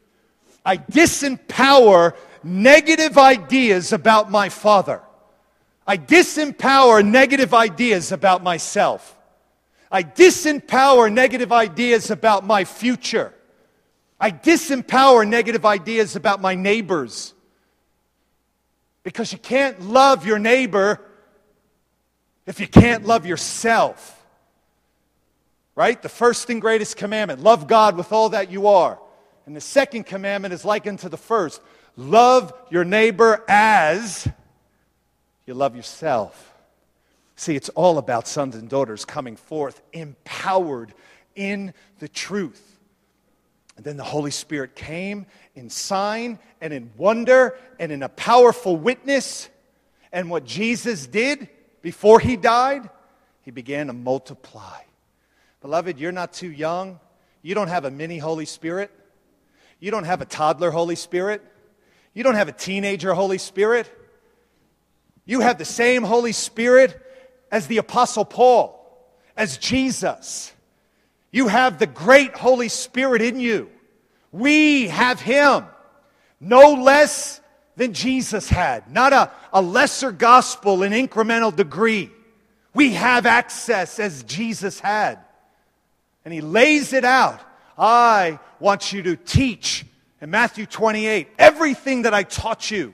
I disempower negative ideas about my Father. I disempower negative ideas about myself. I disempower negative ideas about my future. I disempower negative ideas about my neighbors. Because you can't love your neighbor if you can't love yourself. Right? The first and greatest commandment, love God with all that you are. And the second commandment is likened to the first. Love your neighbor as you love yourself. See, it's all about sons and daughters coming forth empowered in the truth. And then the Holy Spirit came in sign and in wonder and in a powerful witness. And what Jesus did before He died, He began to multiply. Beloved, you're not too young. You don't have a mini Holy Spirit. You don't have a toddler Holy Spirit. You don't have a teenager Holy Spirit. You have the same Holy Spirit as the Apostle Paul, as Jesus. You have the great Holy Spirit in you. We have Him. No less than Jesus had. Not a, a lesser gospel in incremental degree. We have access as Jesus had. And He lays it out. I want you to teach in Matthew twenty-eight. Everything that I taught you.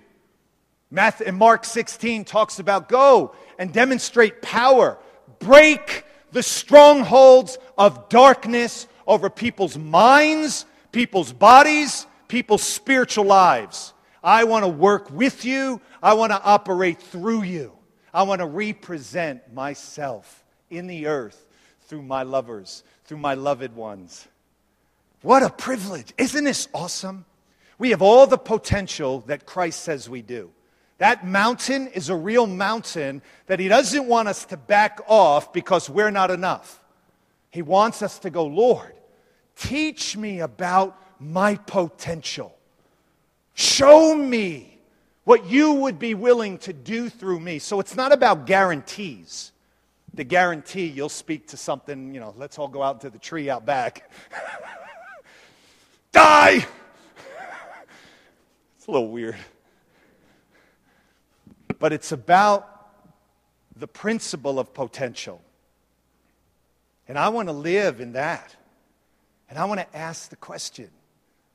Matthew, and Mark sixteen talks about go and demonstrate power. Break the strongholds of darkness over people's minds, people's bodies, people's spiritual lives. I want to work with you. I want to operate through you. I want to represent myself in the earth through my lovers, through my loved ones. What a privilege. Isn't this awesome? We have all the potential that Christ says we do. That mountain is a real mountain that He doesn't want us to back off because we're not enough. He wants us to go, Lord, teach me about my potential. Show me what you would be willing to do through me. So it's not about guarantees. The guarantee you'll speak to something, you know, let's all go out to the tree out back. Die! It's a little weird. But it's about the principle of potential. And I want to live in that. And I want to ask the question,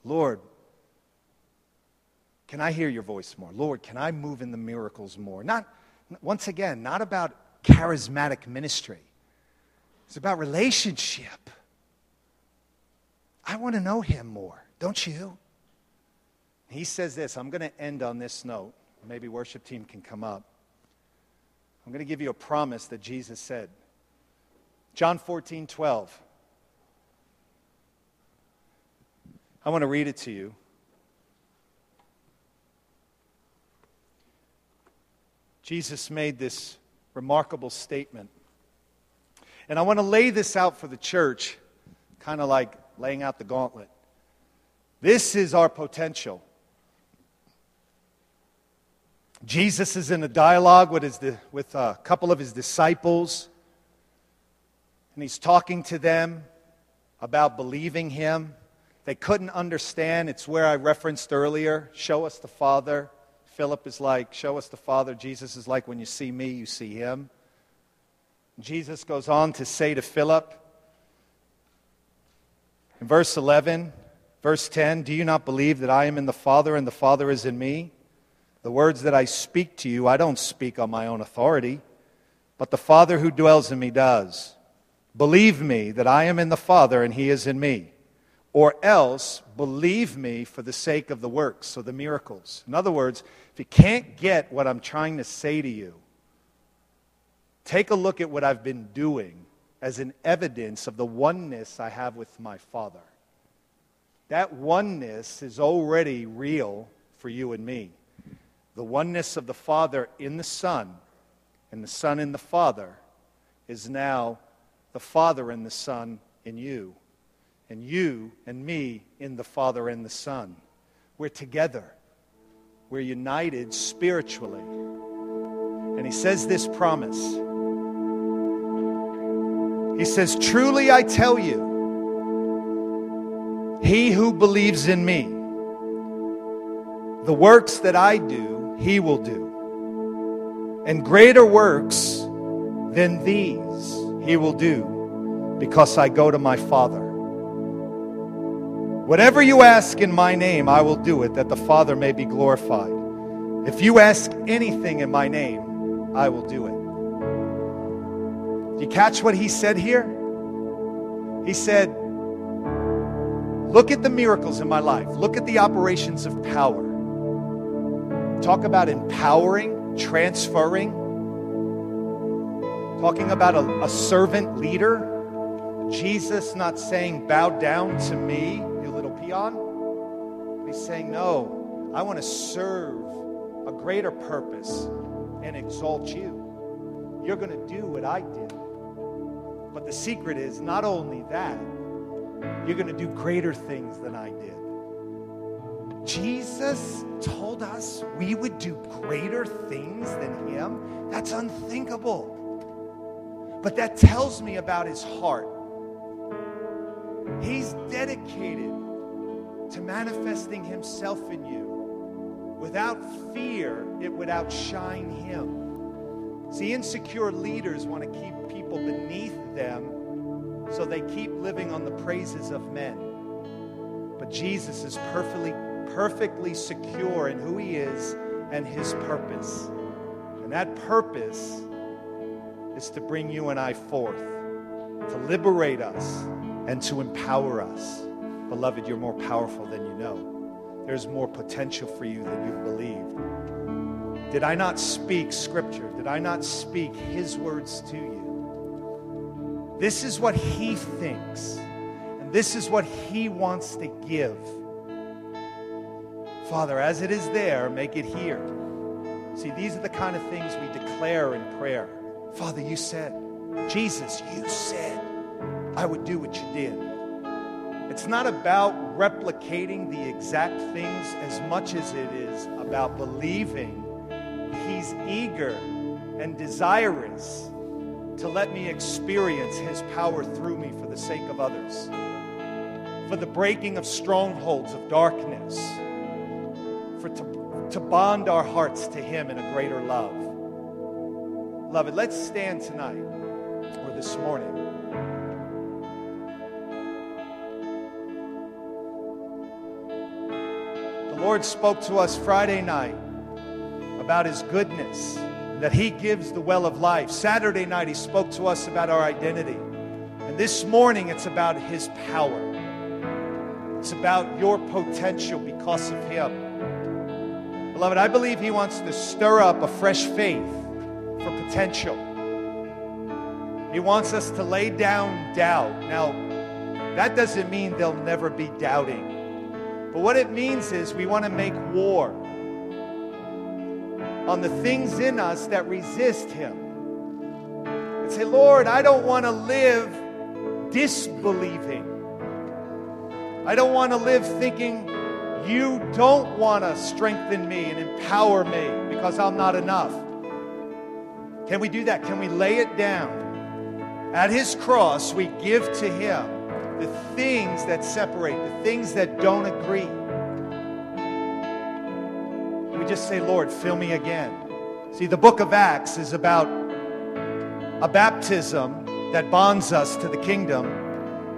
Lord, can I hear your voice more? Lord, can I move in the miracles more? Not, once again, not about charismatic ministry. It's about relationship. I want to know Him more, don't you? He says this, I'm going to end on this note. Maybe worship team can come up. I'm going to give you a promise that Jesus said. John fourteen twelve. I want to read it to you. Jesus made this remarkable statement. And I want to lay this out for the church, kind of like laying out the gauntlet. This is our potential. Jesus is in a dialogue with, his, with a couple of His disciples. And He's talking to them about believing Him. They couldn't understand. It's where I referenced earlier. Show us the Father. Philip is like, show us the Father. Jesus is like, when you see me, you see Him. Jesus goes on to say to Philip, in verse eleven, verse ten, do you not believe that I am in the Father and the Father is in me? The words that I speak to you, I don't speak on my own authority, but the Father who dwells in me does. Believe me that I am in the Father and He is in me. Or else, believe me for the sake of the works, so the miracles. In other words, if you can't get what I'm trying to say to you, take a look at what I've been doing as an evidence of the oneness I have with my Father. That oneness is already real for you and me. The oneness of the Father in the Son, and the Son in the Father, is now the Father and the Son in you. And you and me in the Father and the Son. We're together. We're united spiritually. And He says this promise. He says, truly I tell you, he who believes in me, the works that I do, he will do. And greater works than these he will do, because I go to my Father. Whatever you ask in my name, I will do it, that the Father may be glorified. If you ask anything in my name, I will do it. Do you catch what He said here? He said, look at the miracles in my life. Look at the operations of power. Talk about empowering, transferring. Talking about a, a servant leader. Jesus not saying, bow down to me, on. He's saying, no, I want to serve a greater purpose and exalt you. You're going to do what I did. But the secret is not only that, you're going to do greater things than I did. Jesus told us we would do greater things than Him. That's unthinkable. But that tells me about His heart. He's dedicated to manifesting Himself in you. Without fear, it would outshine Him. See, insecure leaders want to keep people beneath them, so they keep living on the praises of men. But Jesus is perfectly, perfectly secure in who He is and His purpose. And that purpose is to bring you and I forth, to liberate us, and to empower us. Beloved, you're more powerful than you know. There's more potential for you than you've believed. Did I not speak Scripture? Did I not speak His words to you? This is what He thinks, and this is what He wants to give. Father, as it is there, make it here. See, these are the kind of things we declare in prayer. Father, you said, Jesus, you said, I would do what you did. It's not about replicating the exact things as much as it is about believing He's eager and desirous to let me experience His power through me for the sake of others, for the breaking of strongholds of darkness, for to, to bond our hearts to Him in a greater love. Beloved, let's stand tonight or this morning. The Lord spoke to us Friday night about His goodness, that He gives the well of life. Saturday night, He spoke to us about our identity. And this morning, it's about His power. It's about your potential because of Him. Beloved, I believe He wants to stir up a fresh faith for potential. He wants us to lay down doubt. Now, that doesn't mean there'll never be doubting. But what it means is we want to make war on the things in us that resist Him. And say, Lord, I don't want to live disbelieving. I don't want to live thinking you don't want to strengthen me and empower me because I'm not enough. Can we do that? Can we lay it down? At His cross, we give to Him the things that separate, the things that don't agree. We just say, Lord, fill me again. See, the book of Acts is about a baptism that bonds us to the kingdom,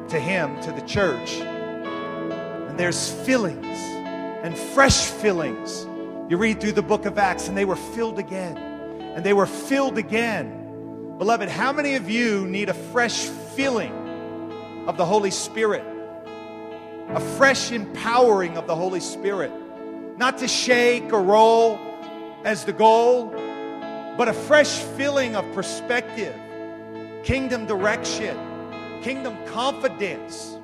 to Him, to the church. And there's fillings and fresh fillings. You read through the book of Acts, and they were filled again. And they were filled again. Beloved, how many of you need a fresh filling of the Holy Spirit? A fresh empowering of the Holy Spirit. Not to shake or roll as the goal, but a fresh filling of perspective, kingdom direction, kingdom confidence.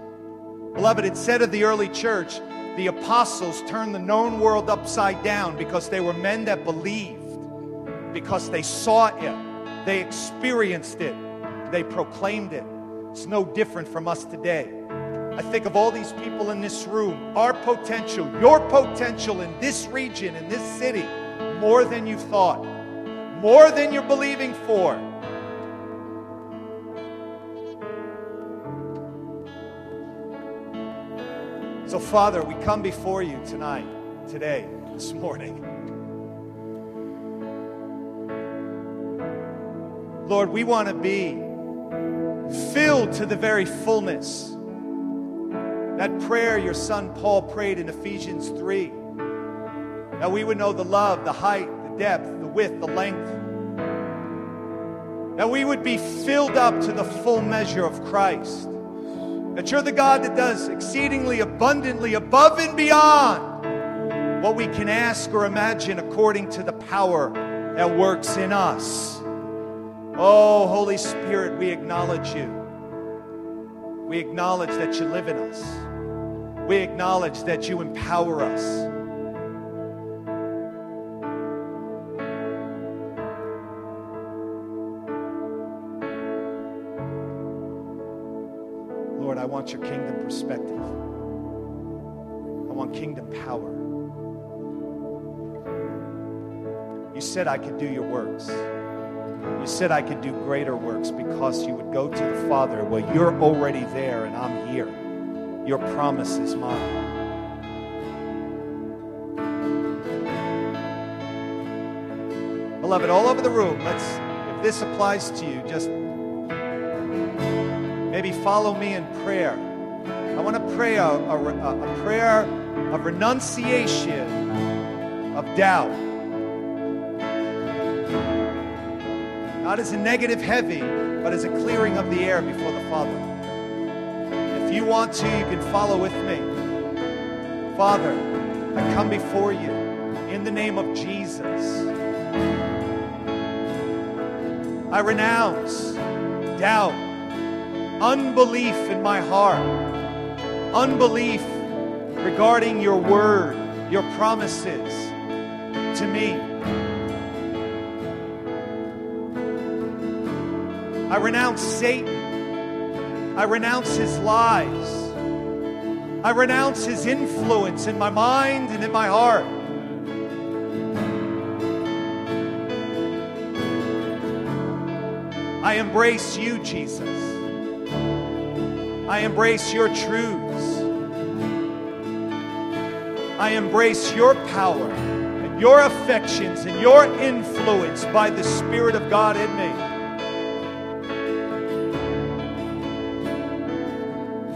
Beloved, it said of the early church, the apostles turned the known world upside down because they were men that believed, because they saw it. They experienced it. They proclaimed it. It's no different from us today. I think of all these people in this room, our potential, your potential in this region, in this city, more than you thought, more than you're believing for. So, Father, we come before you tonight, today, this morning. Lord, we want to be filled to the very fullness. That prayer your son Paul prayed in Ephesians three. That we would know the love, the height, the depth, the width, the length. That we would be filled up to the full measure of Christ. That you're the God that does exceedingly abundantly above and beyond what we can ask or imagine according to the power that works in us. Oh, Holy Spirit, we acknowledge you. We acknowledge that you live in us. We acknowledge that you empower us. Lord, I want your kingdom perspective. I want kingdom power. You said I could do your works. You said I could do greater works because you would go to the Father. Well, you're already there and I'm here. Your promise is mine. Beloved, all over the room, let's, if this applies to you, just maybe follow me in prayer. I want to pray a, a, a prayer of renunciation of doubt. Not as a negative heavy, but as a clearing of the air before the Father. If you want to, you can follow with me. Father, I come before you in the name of Jesus. I renounce doubt, unbelief in my heart, unbelief regarding your word, your promises to me. I renounce Satan. I renounce his lies. I renounce his influence in my mind and in my heart. I embrace you, Jesus. I embrace your truths. I embrace your power and your affections and your influence by the Spirit of God in me.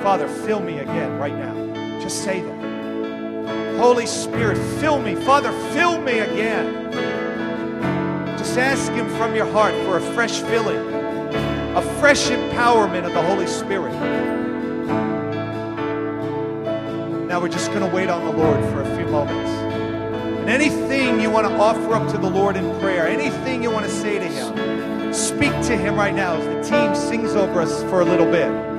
Father, fill me again right now. Just say that. Holy Spirit, fill me. Father, fill me again. Just ask Him from your heart for a fresh filling, a fresh empowerment of the Holy Spirit. Now we're just going to wait on the Lord for a few moments. And anything you want to offer up to the Lord in prayer, anything you want to say to Him, speak to Him right now as the team sings over us for a little bit.